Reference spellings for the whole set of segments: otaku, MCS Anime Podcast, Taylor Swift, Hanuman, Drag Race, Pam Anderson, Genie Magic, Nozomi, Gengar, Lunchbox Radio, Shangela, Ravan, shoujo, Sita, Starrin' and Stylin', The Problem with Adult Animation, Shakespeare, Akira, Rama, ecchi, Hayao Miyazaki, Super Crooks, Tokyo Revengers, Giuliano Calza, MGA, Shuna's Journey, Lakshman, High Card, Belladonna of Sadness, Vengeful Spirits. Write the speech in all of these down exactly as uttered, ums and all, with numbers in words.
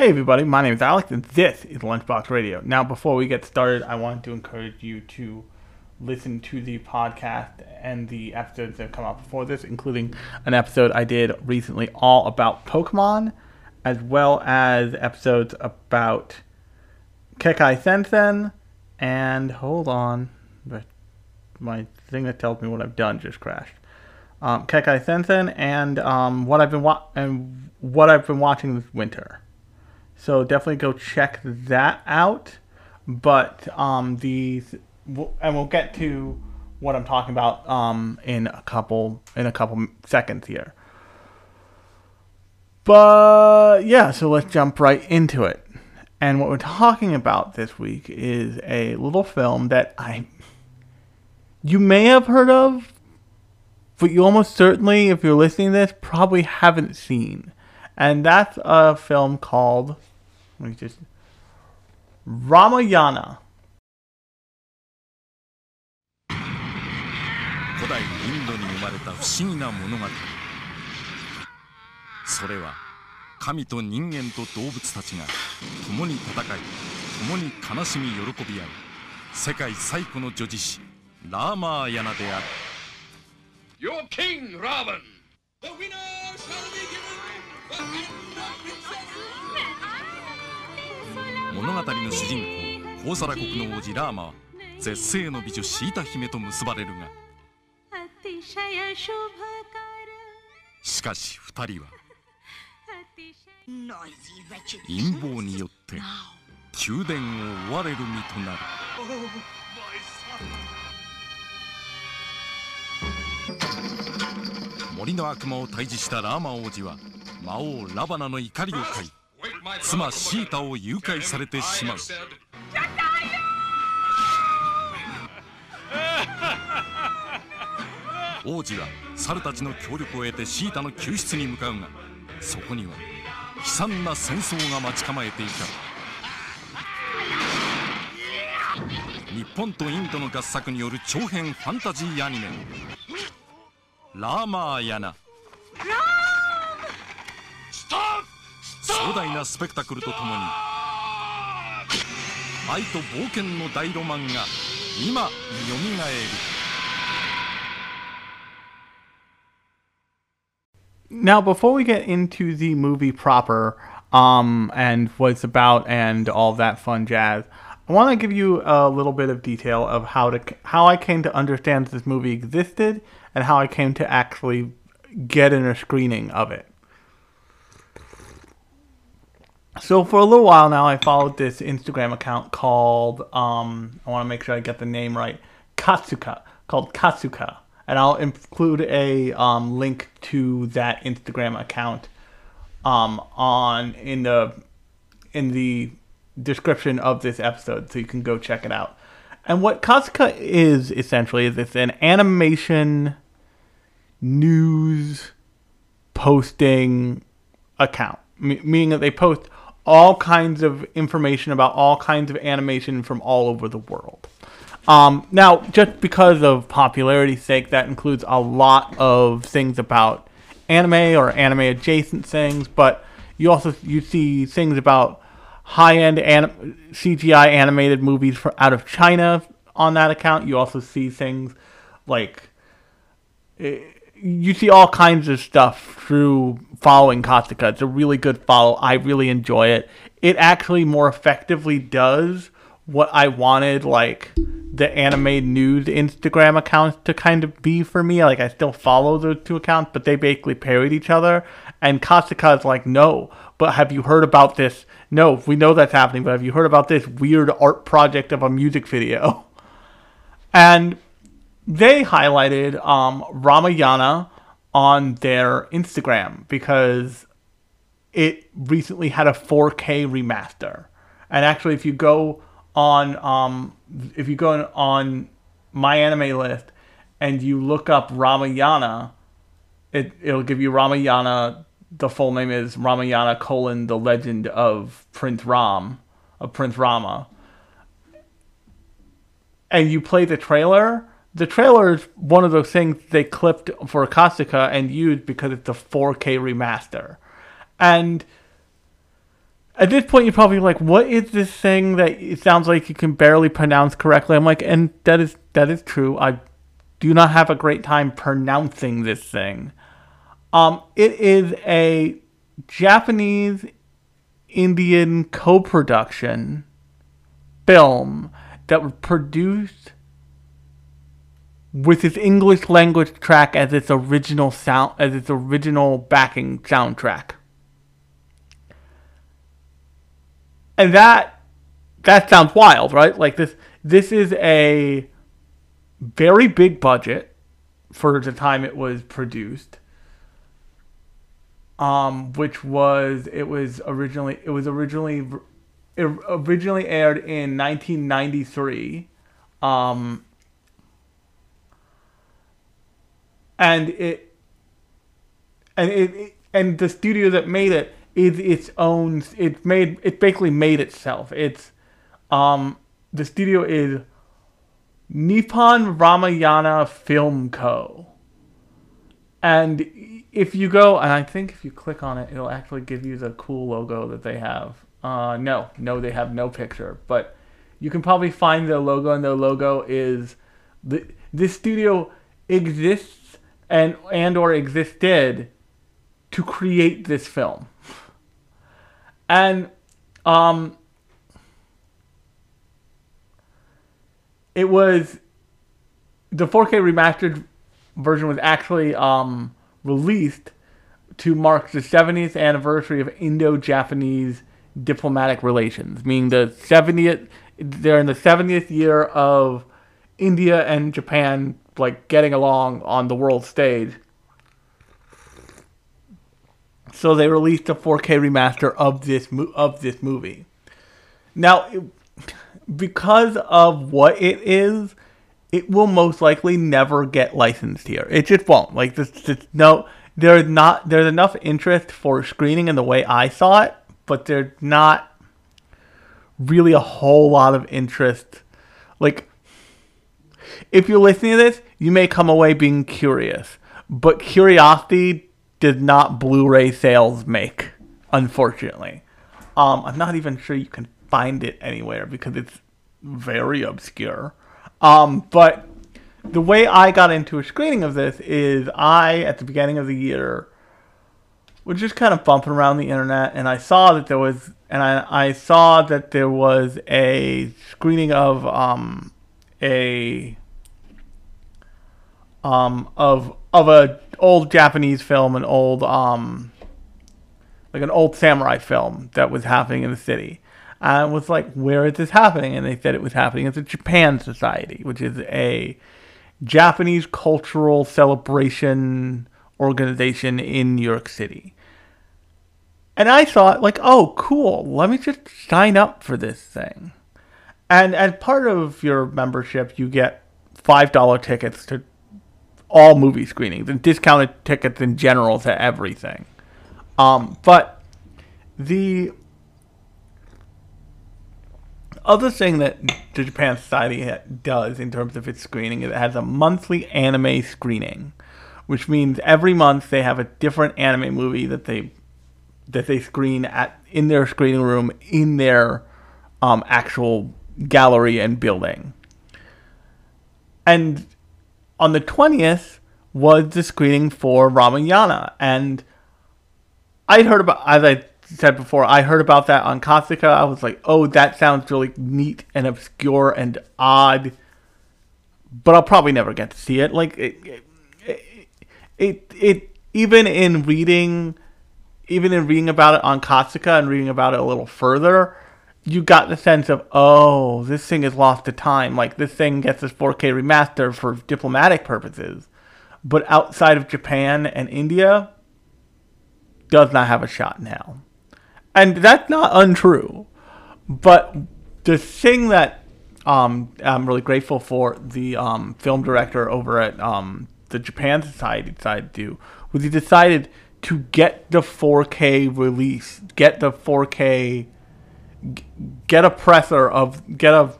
Hey everybody, my name is Alex and this is Lunchbox Radio. Now before we get started, I want to encourage you to listen to the podcast and the episodes that have come out before this, including an episode I did recently all about Pokemon, as well as episodes about Kekai Sensen, and hold on, my thing that tells me what I've done just crashed. Um, Kekai Sensen and um, what I've been wa- and what I've been watching this winter. So definitely go check that out. But um, these, and we'll get to what I'm talking about um, in a couple in a couple seconds here. But yeah, so let's jump right into it. And what we're talking about this week is a little film that I, you may have heard of, but you almost certainly, if you're listening to this, probably haven't seen. And that's a film called, let me just, Ramayana. 古代インドに生まれた不思議な物語。それは神と人間と動物たちが共に戦い、共に悲しみ喜び合う世界最古の叙事詩ラーマーヤナである。Your king, Ravan. The winner shall be given. 物語の主人公、コーサラ国の王子ラーマは絶世の美女シータ姫と結ばれるが。しかし二人は陰謀によって宮殿を追われる身となる。 森の悪魔を退治したラーマ王子は魔王ラバナの怒りを買い、妻シータを誘拐されてしまう。王子は猿たちの協力を得てシータの救出に向かうが、そこには悲惨な戦争が待ち構えていた。日本とインドの合作による長編ファンタジーアニメラーマーヤナ。壮大なスペクタクルとともに愛と冒険の大ロマンが今よみがえる。Now, before we get into the movie proper, um, and what it's about and all that fun jazz, I want to give you a little bit of detail of how to how I came to understand this movie existed and how I came to actually get in a screening of it. So for a little while now, I followed this Instagram account called, um, I want to make sure I get the name right, Katsuka, called Katsuka. And I'll include a um, link to that Instagram account um, on in the in the description of this episode, so you can go check it out. And what Katsuka is essentially is it's an animation news posting account, m- meaning that they post all kinds of information about all kinds of animation from all over the world. Um, now, just because of popularity's sake, that includes a lot of things about anime or anime-adjacent things, but you also you see things about high-end anim- C G I animated movies for, out of China on that account. You also see things like... You see all kinds of stuff through following Katsuka. It's a really good follow. I really enjoy it. It actually more effectively does what I wanted, like... the anime news Instagram accounts to kind of be for me. Like, I still follow those two accounts, but they basically parried each other. And Katsuka is like, no, but have you heard about this? No, we know that's happening, but have you heard about this weird art project of a music video? And they highlighted um, Ramayana on their Instagram because it recently had a four K remaster. And actually, if you go... on um if you go on my anime list and you look up Ramayana, it it'll give you Ramayana. The full name is Ramayana colon the legend of Prince Ram of Prince Rama. And you play the trailer. The trailer is one of those things they clipped for Katsuka and used because it's a four K remaster. And at this point, you're probably like, what is this thing that it sounds like you can barely pronounce correctly? I'm like, and that is that is true. I do not have a great time pronouncing this thing. Um, it is a Japanese Indian co-production film that was produced with its English language track as its original sound, as its original backing soundtrack. And that that sounds wild, right? Like this this is a very big budget for the time it was produced. Um, which was it was originally it was originally it originally aired in nineteen ninety-three, um, and it and it and the studio that made it is its own. It made it basically made itself. It's um, the studio is Nippon Ramayana Film Co. And if you go, and I think if you click on it, it'll actually give you the cool logo that they have. Uh, no, no, they have no picture. But you can probably find their logo, and their logo is... The, this studio exists and, and or existed to create this film. And um, it was... The four K remastered version was actually um, released to mark the seventieth anniversary of Indo-Japanese diplomatic relations, meaning the seventieth, they're in the seventieth year of India and Japan like getting along on the world stage. So they released a four K remaster of this of this movie. Now, it, because of what it is, it will most likely never get licensed here. It just won't. Like this, this no, there's not. There's enough interest for screening in the way I saw it, but there's not really a whole lot of interest. Like, if you're listening to this, you may come away being curious, but curiosity does not Blu-ray sales make, unfortunately. Um, I'm not even sure you can find it anywhere because it's very obscure. Um, but the way I got into a screening of this is I, at the beginning of the year, was just kind of bumping around the internet, and I saw that there was, and I, I saw that there was a screening of, um, a, um, of, of a old Japanese film, an old, um, like an old samurai film that was happening in the city. I was like, where is this happening? And they said it was happening at the Japan Society, which is a Japanese cultural celebration organization in New York City. And I thought, like, oh, cool. Let me just sign up for this thing. And as part of your membership, you get five dollar tickets to all movie screenings and discounted tickets in general to everything. Um, but the... other thing that the Japan Society does in terms of its screening is it has a monthly anime screening, which means every month they have a different anime movie that they that they screen at in their screening room in their um, actual gallery and building. And on the twentieth was the screening for Ramayana, and I'd heard about as I. said before, I heard about that on Katsuka. I was like, oh, that sounds really neat and obscure and odd, but I'll probably never get to see it. Like, it, it, it, it even in reading, even in reading about it on Katsuka and reading about it a little further, you got the sense of, oh, this thing is lost to time. Like, this thing gets this four K remaster for diplomatic purposes, but outside of Japan and India, does not have a shot now. And that's not untrue, but the thing that um, I'm really grateful for the um, film director over at um, the Japan Society decided to do was he decided to get the four K release, get the four K, get a presser of, get a,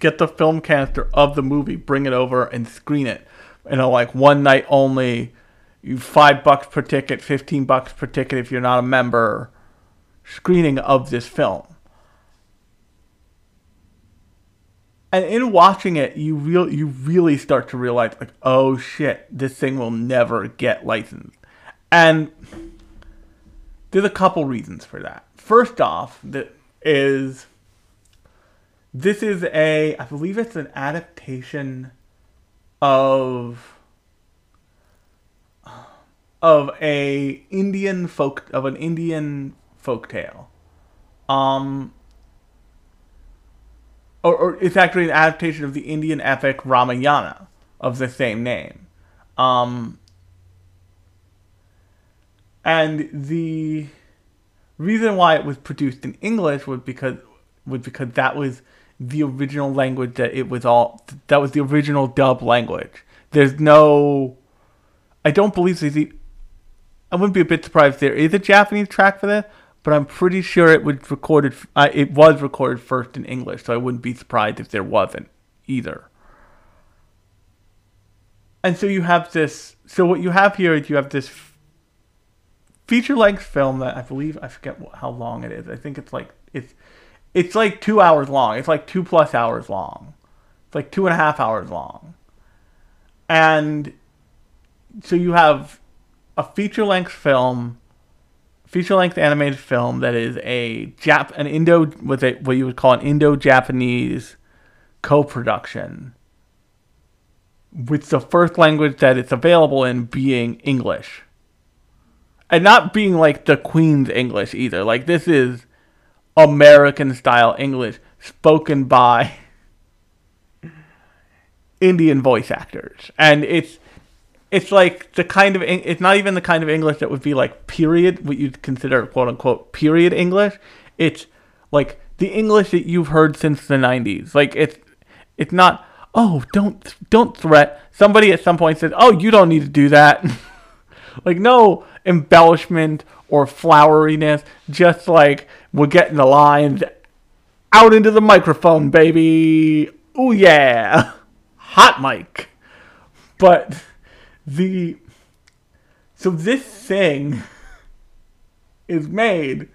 get the film canister of the movie, bring it over and screen it in a like one night only, you five bucks per ticket, fifteen bucks per ticket if you're not a member screening of this film. And in watching it, you real you really start to realize, like, oh shit, this thing will never get licensed. And there's a couple reasons for that. First off, that is this is a I believe it's an adaptation of of a Indian folk of an Indian folktale. Um Or, or it's actually an adaptation of the Indian epic Ramayana of the same name. Um, and the reason why it was produced in English was because was because that was the original language that it was all that was the original dub language. There's no, I don't believe there's the, I wouldn't be a bit surprised if there is a Japanese track for this. But I'm pretty sure it was recorded. Uh, it was recorded first in English, so I wouldn't be surprised if there wasn't either. And so you have this. So what you have here is you have this feature-length film that I believe I forget how long it is. I think it's like it's it's like two hours long. It's like two plus hours long. It's like two and a half hours long. And so you have a feature-length film. Feature-length animated film that is a Jap, an Indo, with a what you would call an Indo-Japanese co-production, with the first language that it's available in being English, and not being like the Queen's English either. Like, this is American-style English spoken by Indian voice actors, and it's. It's like the kind of, it's not even the kind of English that would be like period, what you'd consider quote unquote period English. It's like the English that you've heard since the nineties. Like it's, it's not, oh, don't, don't threat. Somebody at some point says, oh, you don't need to do that. Like no embellishment or floweriness, just like we're getting the lines out into the microphone, baby. Ooh yeah. Hot mic. But The so this thing is made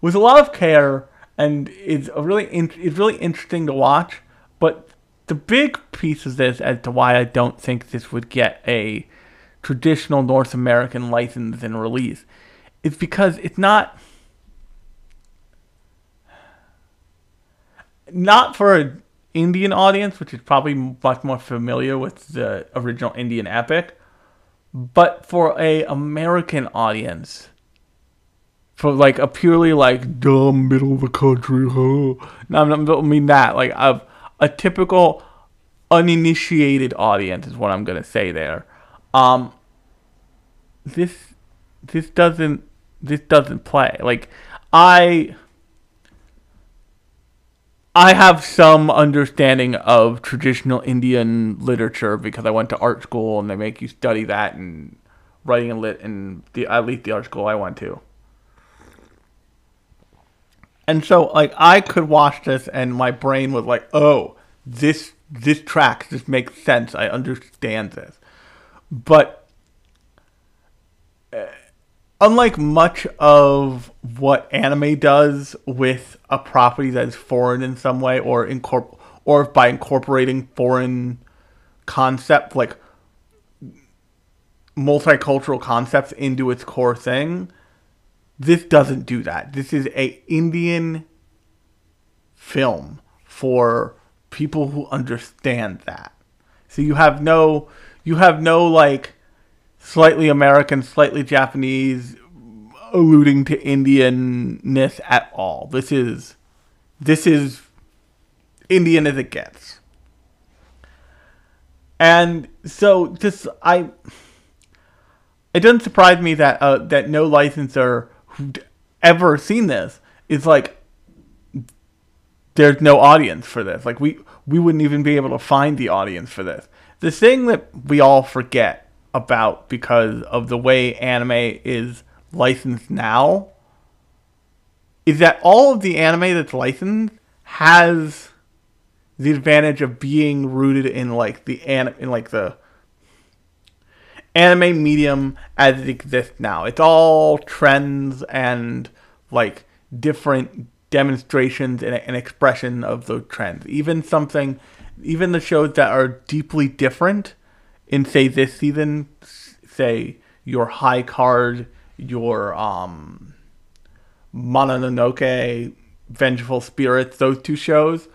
with a lot of care and is a really in, it's really interesting to watch. But the big piece of this as to why I don't think this would get a traditional North American license and release is because it's not not for an Indian audience, which is probably much more familiar with the original Indian epic. But for a American audience, for like a purely like dumb middle of the country, huh? No, I don't mean that. Like a a typical uninitiated audience is what I'm gonna say there. Um, this this doesn't this doesn't play. Like I I have some understanding of traditional Indian literature because I went to art school and they make you study that and writing and lit and the at least the art school I went to. And so like I could watch this and my brain was like, oh, this this track just makes sense. I understand this. But uh, unlike much of what anime does with a property that is foreign in some way or incorpor- or by incorporating foreign concept, like multicultural concepts into its core thing, this doesn't do that. This is a Indian film for people who understand that. So you have no, you have no like, slightly American, slightly Japanese, alluding to Indianness at all. This is, this is Indian as it gets. And so this, I, it doesn't surprise me that uh, that no licensor who'd ever seen this is like, there's no audience for this. Like we, we wouldn't even be able to find the audience for this. The thing that we all forget about because of the way anime is licensed now is that all of the anime that's licensed has the advantage of being rooted in like the an- in like the anime medium as it exists now. It's all trends and like different demonstrations and, and expression of those trends. Even something, even the shows that are deeply different in, say, this season, say, your High Card, your um, Mononoke, Vengeful Spirits, those two shows,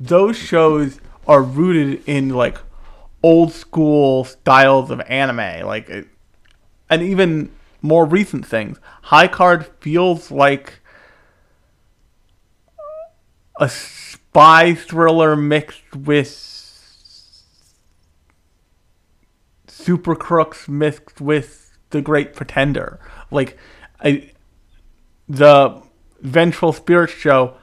those shows are rooted in, like, old school styles of anime, like, and even more recent things. High Card feels like a spy thriller mixed with Super Crooks mixed with The Great Pretender. Like, I, the Vengeful Spirits show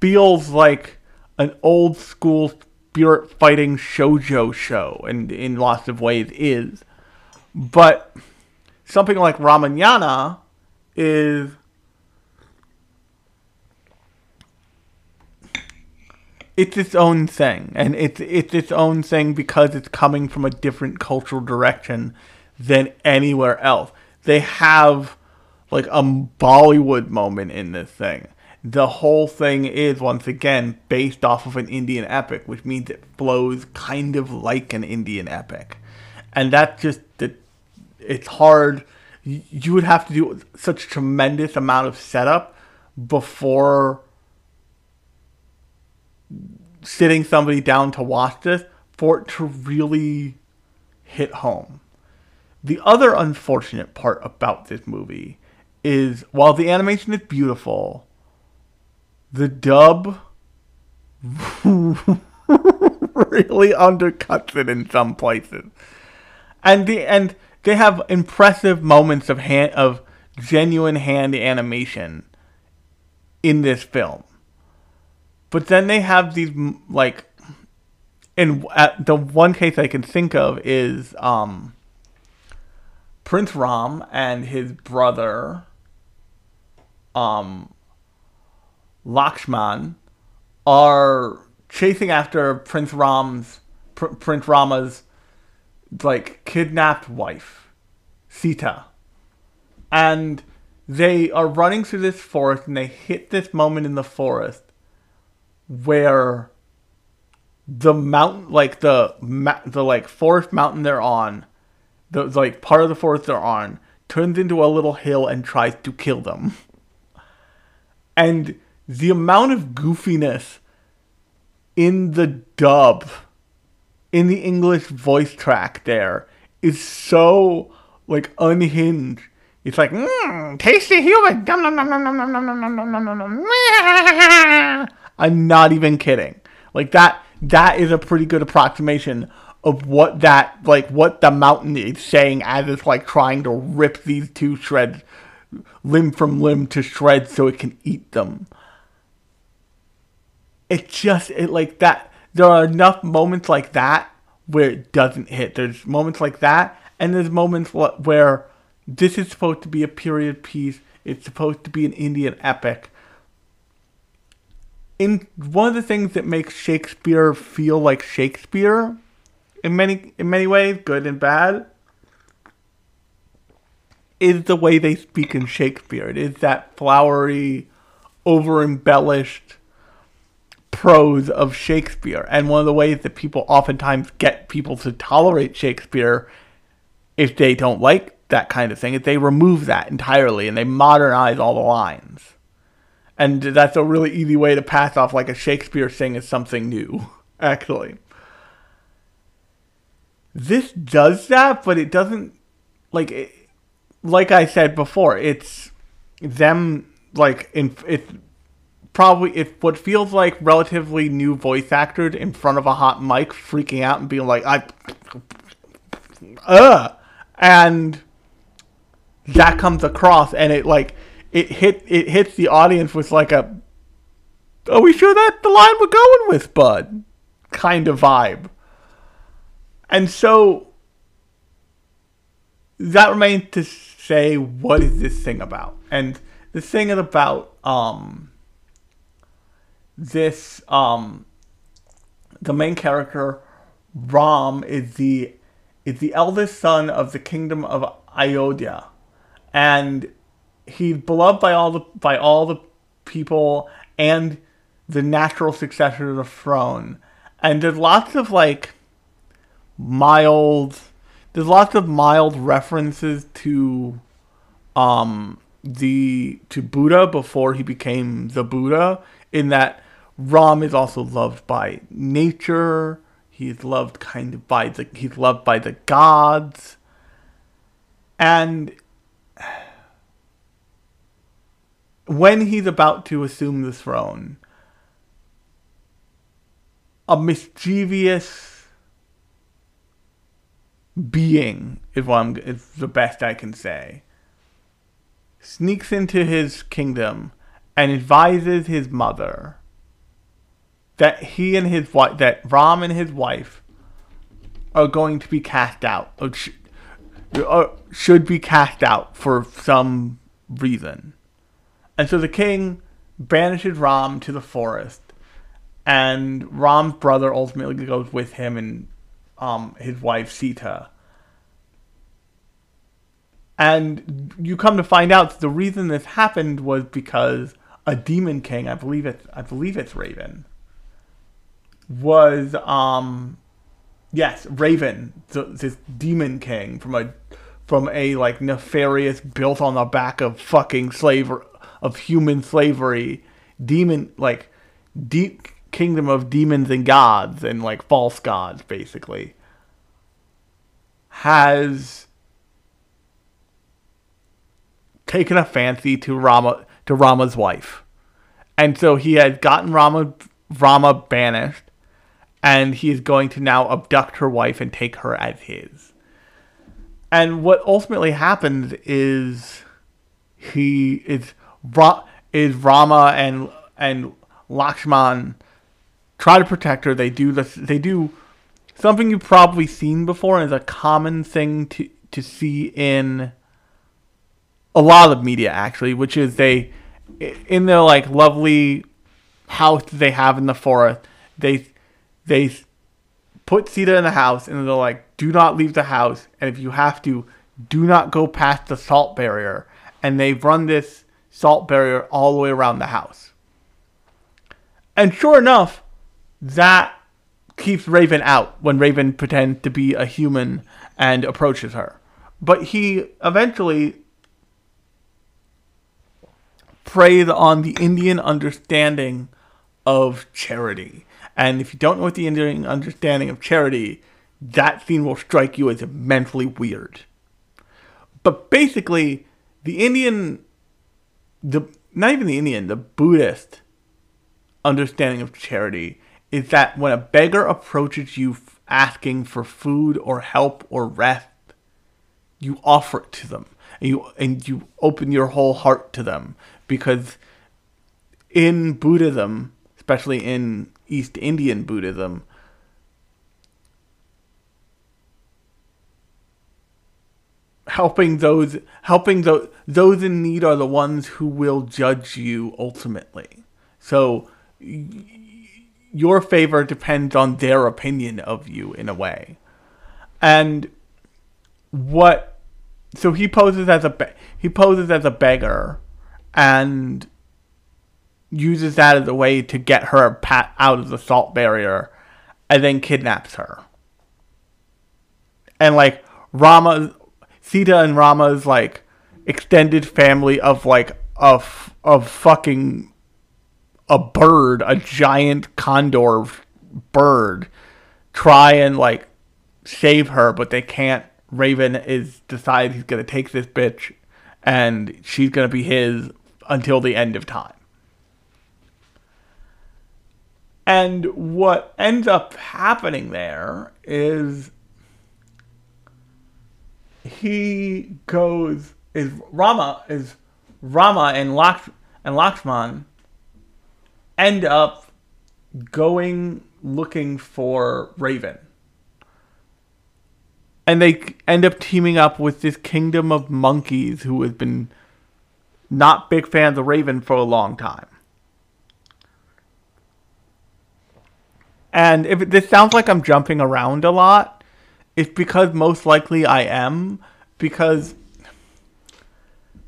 feels like an old school spirit fighting shoujo show, and in lots of ways is. But something like Ramayana is it's its own thing, and it's it's its own thing because it's coming from a different cultural direction than anywhere else. They have like a Bollywood moment in this thing. The whole thing is, once again, based off of an Indian epic, which means it flows kind of like an Indian epic. And that's just, it, it's hard. You would have to do such a tremendous amount of setup before sitting somebody down to watch this for it to really hit home. The other unfortunate part about this movie is, while the animation is beautiful, the dub really undercuts it in some places, and the and they have impressive moments of hand of genuine hand animation in this film, but then they have these like, and the one case I can think of is um, Prince Ram and his brother, um. Lakshman, are chasing after Prince Ram's Pr- Prince Rama's like kidnapped wife, Sita, and they are running through this forest, and they hit this moment in the forest where the mountain, like the ma- the like forest mountain they're on, the like part of the forest they're on, turns into a little hill and tries to kill them, and the amount of goofiness in the dub, in the English voice track there, is so, like, unhinged. It's like, mmm, tasty human. I'm not even kidding. Like, that, that is a pretty good approximation of what that, like, what the mountain is saying as it's, like, trying to rip these two shreds, limb from limb to shreds so it can eat them. It just, it like that, there are enough moments like that where it doesn't hit. There's moments like that, and there's moments where this is supposed to be a period piece. It's supposed to be an Indian epic. In one of the things that makes Shakespeare feel like Shakespeare, in many in many ways, good and bad, is the way they speak in Shakespeare. It is that flowery, over-embellished prose of Shakespeare, and one of the ways that people oftentimes get people to tolerate Shakespeare, if they don't like that kind of thing, is they remove that entirely and they modernize all the lines, and that's a really easy way to pass off like a Shakespeare thing as something new. Actually, this does that, but it doesn't. Like, it, like I said before, it's them like in it's. Probably, if what feels like relatively new voice actors in front of a hot mic freaking out and being like, I, uh, and that comes across, and it like, it hit, it hits the audience with like a, are we sure that's the line we're going with, bud? Kind of vibe. And so that remains to say, what is this thing about? And the thing is about, um, This, um, the main character, Ram, is the is the eldest son of the kingdom of Ayodhya, and he's beloved by all the by all the people and the natural successor to the throne. And there's lots of, like, mild... There's lots of mild references to um, the to Buddha before he became the Buddha, in that Ram is also loved by nature. He's loved kind of by the he's loved by the gods. And when he's about to assume the throne, a mischievous being, is what I'm, is the best I can say, sneaks into his kingdom and advises his mother that he and his wife, that Ram and his wife, are going to be cast out, or sh- or should be cast out for some reason. And so the king banishes Ram to the forest, and Ram's brother ultimately goes with him and um, his wife Sita. And you come to find out that the reason this happened was because a demon king, I believe it's, I believe it's Raven, was, um, yes, Raven, th- this demon king from a, from a, like, nefarious, built on the back of fucking slavery, of human slavery, demon, like, deep kingdom of demons and gods and, like, false gods, basically, has taken a fancy to Rama, to Rama's wife. And so he has gotten Rama, Rama banished, and he is going to now abduct her wife and take her as his. And what ultimately happens is he is, Ra, is Rama and and Lakshman try to protect her. They do this, they do something you've probably seen before, and is a common thing to to see in a lot of media, actually, which is they, in their, like, lovely house they have in the forest, they they put Sita in the house, and they're like, do not leave the house, and if you have to, do not go past the salt barrier. And they run this salt barrier all the way around the house. And sure enough, that keeps Raven out when Raven pretends to be a human and approaches her. But he eventually preys on the Indian understanding of charity. And if you don't know what the Indian understanding of charity, that scene will strike you as immensely weird. But basically, the Indian, the not even the Indian, the Buddhist understanding of charity is that when a beggar approaches you asking for food or help or rest, you offer it to them, and you and you open your whole heart to them, because in Buddhism, especially in East Indian Buddhism, helping those helping those those in need are the ones who will judge you ultimately. So your favor depends on their opinion of you, in a way. And what, so he poses as a he poses as a beggar and uses that as a way to get her pat out of the salt barrier, and then kidnaps her. And, like, Rama, Sita and Rama's, like, extended family of, like, of of fucking a bird, a giant condor bird, try and, like, save her, but they can't. Raven is decides he's going to take this bitch, and she's going to be his until the end of time. And what ends up happening there is he goes, is Rama, is Rama and Laksh, and Lakshman end up going looking for Raven. And they end up teaming up with this kingdom of monkeys who has been not big fans of Raven for a long time. And if this sounds like I'm jumping around a lot, it's because most likely I am, because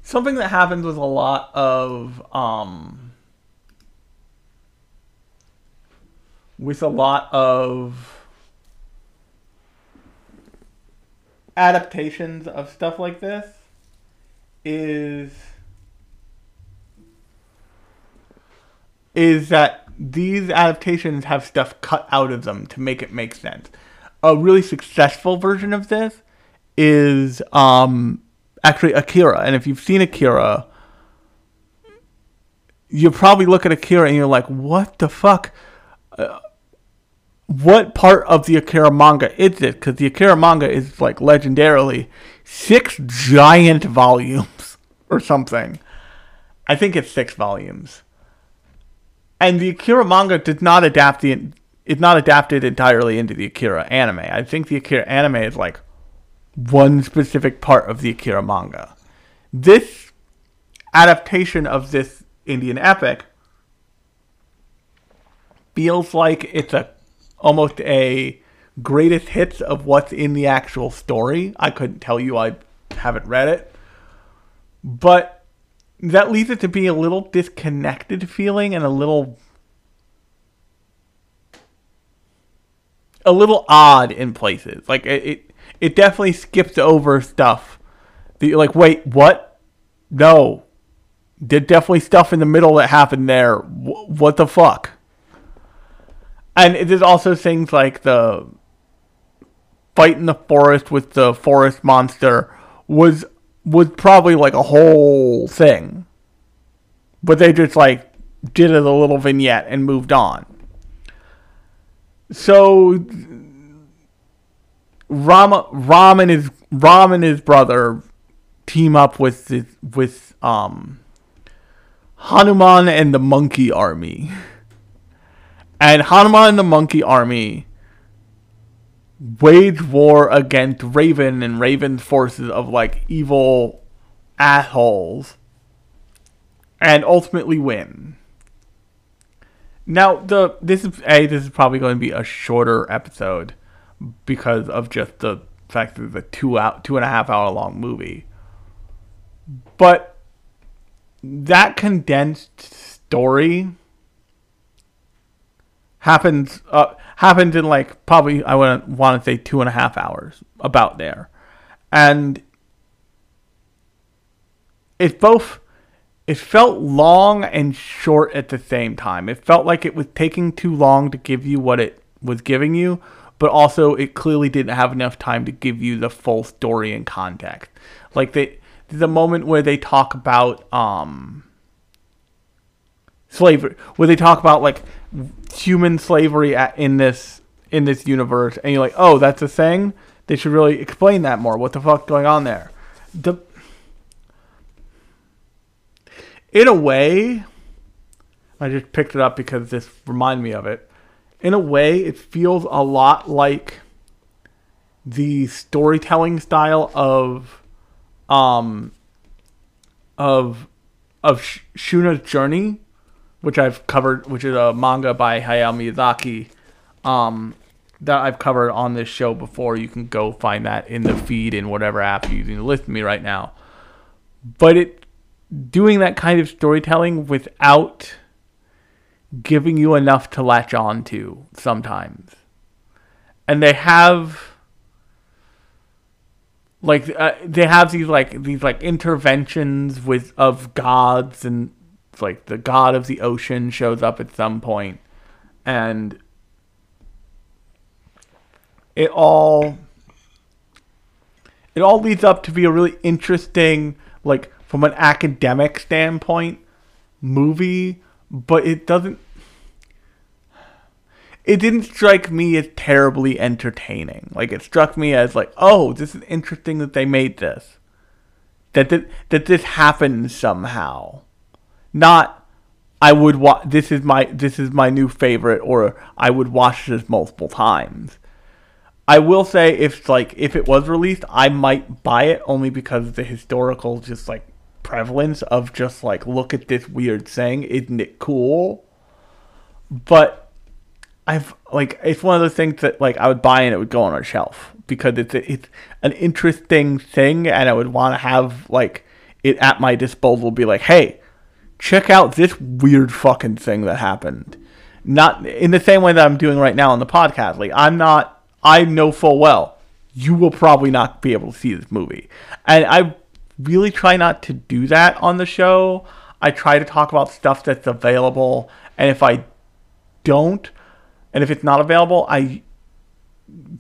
something that happens with a lot of um with a lot of adaptations of stuff like this is is that these adaptations have stuff cut out of them to make it make sense. A really successful version of this is um, actually Akira. And if you've seen Akira, you probably look at Akira and you're like, what the fuck? Uh, what part of the Akira manga is this? Because the Akira manga is like legendarily six giant volumes or something. I think it's six volumes. And the Akira manga did not adapt the is not adapted entirely into the Akira anime. I think the Akira anime is like one specific part of the Akira manga. This adaptation of this Indian epic feels like it's a almost a greatest hits of what's in the actual story. I couldn't tell you, I haven't read it. But that leaves it to be a little disconnected feeling and a little a little odd in places. Like it it, it definitely skips over stuff that you're like, wait, what? No. There's definitely stuff in the middle that happened there. W- what the fuck? And there's also things like the fight in the forest with the forest monster was was probably like a whole thing. But they just like did it a little vignette and moved on. So Rama, Ram and his Ram and his brother team up with his, with um Hanuman and the monkey army. And Hanuman and the monkey army wage war against Raven and Raven's forces of, like, evil assholes. And ultimately win. Now, the this is a this is probably going to be a shorter episode because of just the fact that it's a two out two and a half hour long movie. But that condensed story happens uh, happens in like probably I wouldn't want to say two and a half hours, about there. And it both It felt long and short at the same time. It felt like it was taking too long to give you what it was giving you, but also it clearly didn't have enough time to give you the full story and context. Like, they, there's a moment where they talk about um, slavery, where they talk about, like, human slavery at, in this in this universe, and you're like, oh, that's a thing? They should really explain that more. What the fuck's going on there? The... In a way, I just picked it up because this reminded me of it. In a way, it feels a lot like the storytelling style of um of of Shuna's Journey, which I've covered, which is a manga by Hayao Miyazaki um that I've covered on this show before. You can go find that in the feed in whatever app you're using to listen to me right now. But it doing that kind of storytelling without giving you enough to latch on to sometimes. And they have like uh, they have these like these like interventions with of gods, and like the god of the ocean shows up at some point, and it all it all leads up to be a really interesting, like, from an academic standpoint, movie, but it doesn't, it didn't strike me as terribly entertaining. Like, it struck me as like, oh, this is interesting that they made this, that that, that this happened somehow. Not, I would wa- this is my this is my new favorite, or I would watch this multiple times. I will say, if like if it was released, I might buy it, only because of the historical just like prevalence of just like, look at this weird thing, isn't it cool? But I've like it's one of those things that like I would buy and it would go on our shelf because it's a, it's an interesting thing, and I would want to have like it at my disposal. Be like, hey, check out this weird fucking thing that happened, Not in the same way that I'm doing right now on the podcast. Like, I'm not, I know full well, you will probably not be able to see this movie. And I really try not to do that on the show. I try to talk about stuff that's available. And if I don't, and if it's not available, I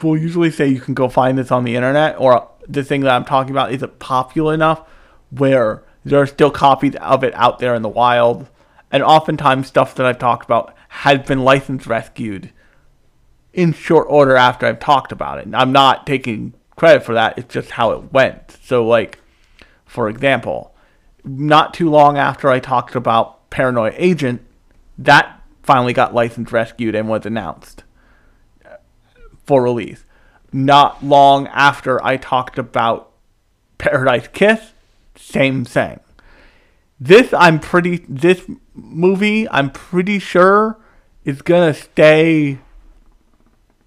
will usually say you can go find this on the internet, or the thing that I'm talking about isn't popular enough where there are still copies of it out there in the wild. And oftentimes stuff that I've talked about had been license rescued in short order after I've talked about it. And I'm not taking credit for that. It's just how it went. So, like, for example, not too long after I talked about Paranoia Agent, that finally got license rescued and was announced for release. Not long after I talked about Paradise Kiss, same thing. This, I'm pretty, this movie, I'm pretty sure, is gonna stay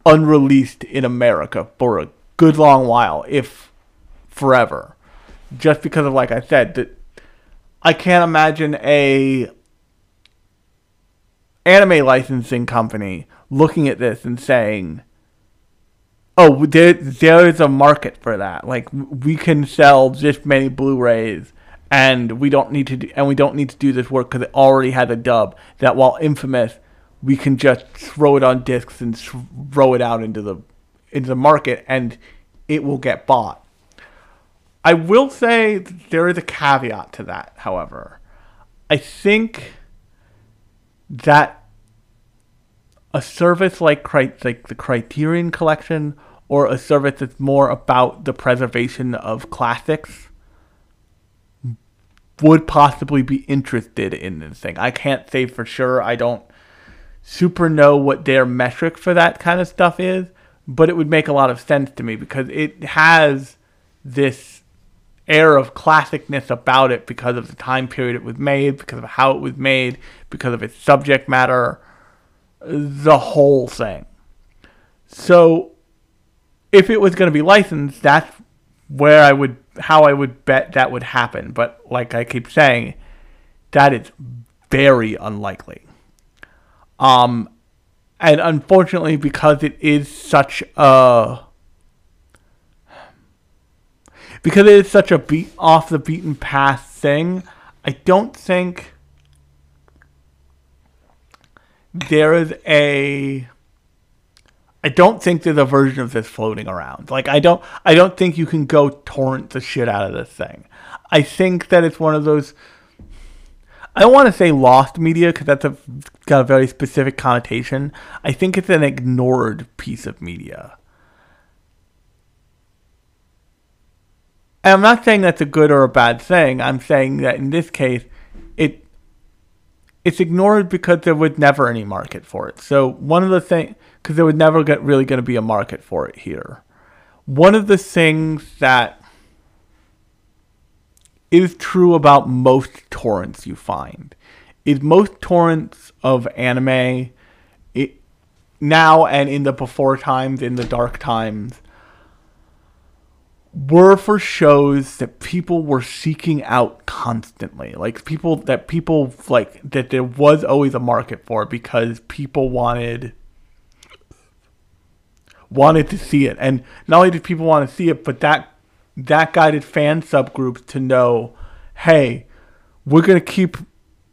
unreleased in America for a good long while, if forever. Just because of, like I said, that I can't imagine a anime licensing company looking at this and saying, oh, there, there is a market for that. Like, we can sell this many Blu-rays. And we don't need to do, and we don't need to do this work because it already had a dub. That while infamous, we can just throw it on discs and throw it out into the into the market, and it will get bought. I will say there is a caveat to that, however. I think that a service like like the Criterion Collection, or a service that's more about the preservation of classics, would possibly be interested in this thing. I can't say for sure. I don't super know what their metric for that kind of stuff is, but it would make a lot of sense to me because it has this air of classicness about it because of the time period it was made, because of how it was made, because of its subject matter, the whole thing. So if it was going to be licensed, that's where I would, how I would bet that would happen. But like I keep saying, that is very unlikely. Um, and unfortunately, because it is such a, because it is such a beat off the beaten path thing, I don't think there is a, I don't think there's a version of this floating around. Like, I don't I don't think you can go torrent the shit out of this thing. I think that it's one of those, I don't want to say lost media because that's a, got a very specific connotation. I think it's an ignored piece of media. And I'm not saying that's a good or a bad thing. I'm saying that in this case, it it's ignored because there was never any market for it. So one of the things, because there was never get really going to be a market for it here. One of the things that is true about most torrents you find is most torrents of anime, it, now and in the before times, in the dark times, were for shows that people were seeking out constantly. Like people that people like that there was always a market for because people wanted wanted to see it. And not only did people want to see it, but that that guided fan subgroups to know, hey, we're going to keep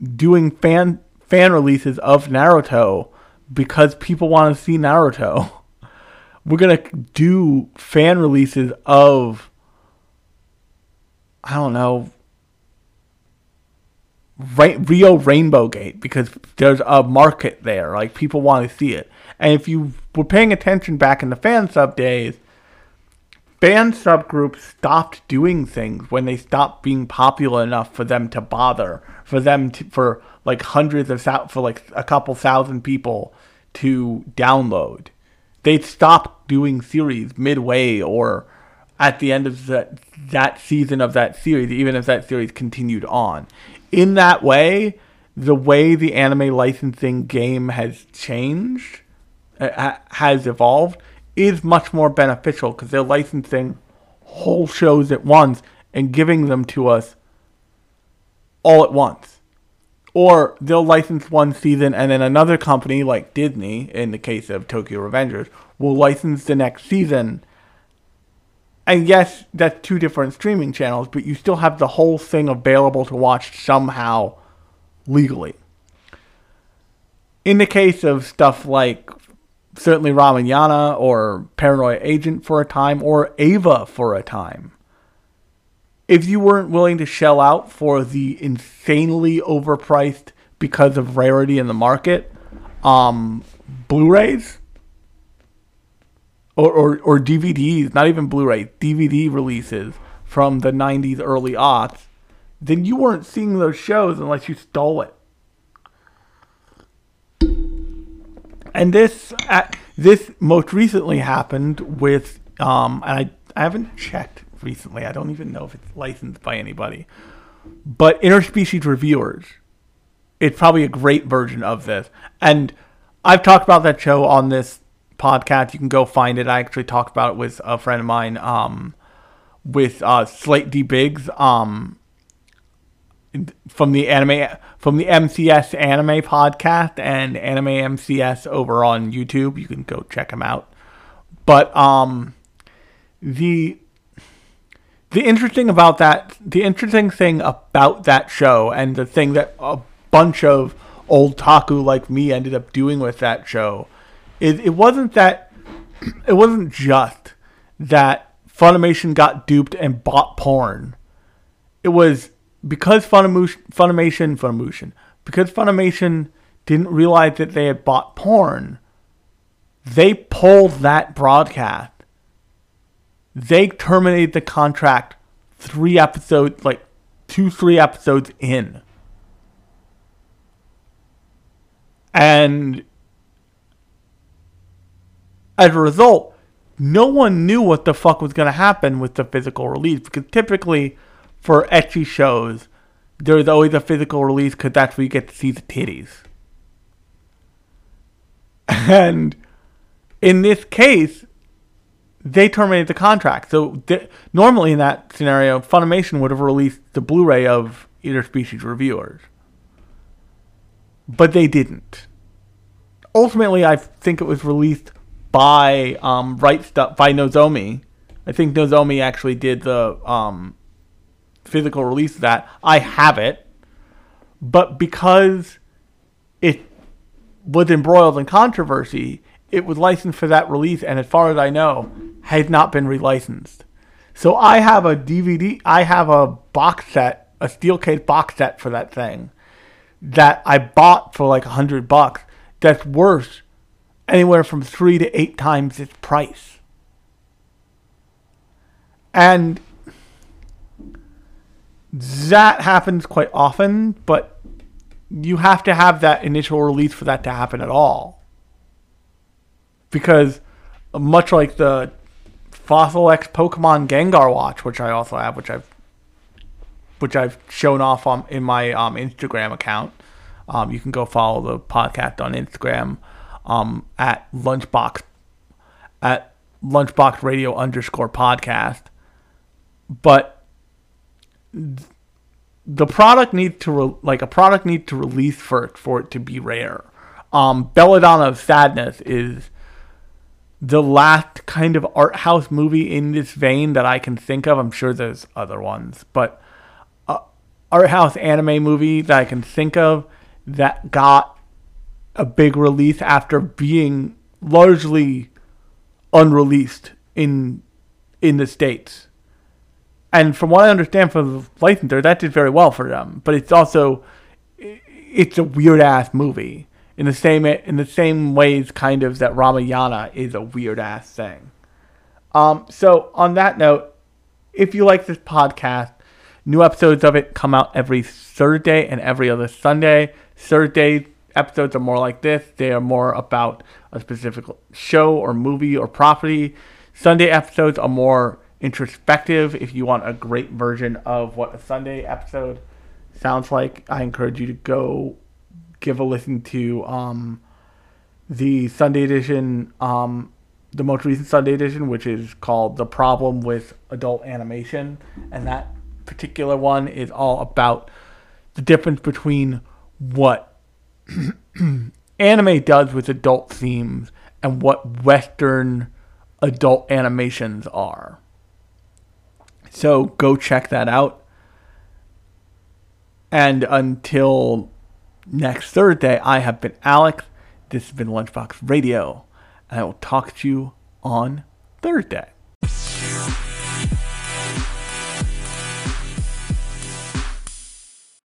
doing fan fan releases of Naruto because people want to see Naruto. We're going to do fan releases of, I don't know, Ra- Rio Rainbow Gate because there's a market there. Like, people want to see it. And if you were paying attention back in the fan sub days, fan subgroups stopped doing things when they stopped being popular enough for them to bother, for them to, for like hundreds of, for like a couple thousand people to download. They stopped doing series midway or at the end of the, that season of that series, even if that series continued on. In that way, the way the anime licensing game has changed, uh, has evolved, is much more beneficial because they're licensing whole shows at once and giving them to us all at once. Or they'll license one season, and then another company, like Disney, in the case of Tokyo Revengers, will license the next season. And yes, that's two different streaming channels, but you still have the whole thing available to watch somehow legally. In the case of stuff like certainly Ramayana or Paranoia Agent for a time, or Ava for a time, if you weren't willing to shell out for the insanely overpriced, because of rarity in the market, um, Blu-rays or, or, or D V Ds, not even Blu-rays, D V D releases from the nineties, early aughts, then you weren't seeing those shows unless you stole it. And this uh, this most recently happened with, um, and I, I haven't checked recently. I don't even know if it's licensed by anybody. But Interspecies Reviewers, it's probably a great version of this. And I've talked about that show on this podcast. You can go find it. I actually talked about it with a friend of mine, um, with uh, Slate D. Biggs, um, from the anime, from the M C S Anime Podcast and Anime M C S over on YouTube. You can go check them out. But um, the the interesting about that, the interesting thing about that show, and the thing that a bunch of old otaku like me ended up doing with that show, is it wasn't that it wasn't just that Funimation got duped and bought porn. It was. Because Funimation, Funimation, Funimation, because Funimation didn't realize that they had bought porn, they pulled that broadcast. They terminated the contract three episodes, like two, three episodes in. And as a result, no one knew what the fuck was going to happen with the physical release, because typically for ecchi shows, there's always a physical release because that's where you get to see the titties. And in this case, they terminated the contract. So th- normally in that scenario, Funimation would have released the Blu-ray of Interspecies Reviewers. But they didn't. Ultimately, I think it was released by um, Right Stuff, by Nozomi. I think Nozomi actually did the Um, physical release of that. I have it, but because it was embroiled in controversy, it was licensed for that release, and as far as I know, has not been relicensed. So I have a D V D, I have a box set, a steel case box set for that thing that I bought for like a hundred bucks. That's worth anywhere from three to eight times its price. And that happens quite often, but you have to have that initial release for that to happen at all. Because much like the Fossil X Pokemon Gengar watch, which I also have, which I've which I've shown off on in my um, Instagram account. Um, you can go follow the podcast on Instagram um, at Lunchbox at Lunchbox Radio underscore podcast. But the product needs to re- like a product needs to release first for it to be rare. Um, Belladonna of Sadness is the last kind of art house movie in this vein that I can think of. I'm sure there's other ones, but uh, art house anime movie that I can think of that got a big release after being largely unreleased in in the States. And from what I understand from the licensor, that did very well for them. But it's also, it's a weird-ass movie. In the same in the same ways, kind of, that Ramayana is a weird-ass thing. Um, so, on that note, if you like this podcast, new episodes of it come out every Thursday and every other Sunday. Thursday episodes are more like this. They are more about a specific show or movie or property. Sunday episodes are more introspective. If you want a great version of what a Sunday episode sounds like, I encourage you to go give a listen to um, the Sunday edition, um, the most recent Sunday edition, which is called The Problem with Adult Animation. And that particular one is all about the difference between what anime does with adult themes and what Western adult animations are. So go check that out. And until next Thursday, I have been Alex. This has been Lunchbox Radio. And I will talk to you on Thursday.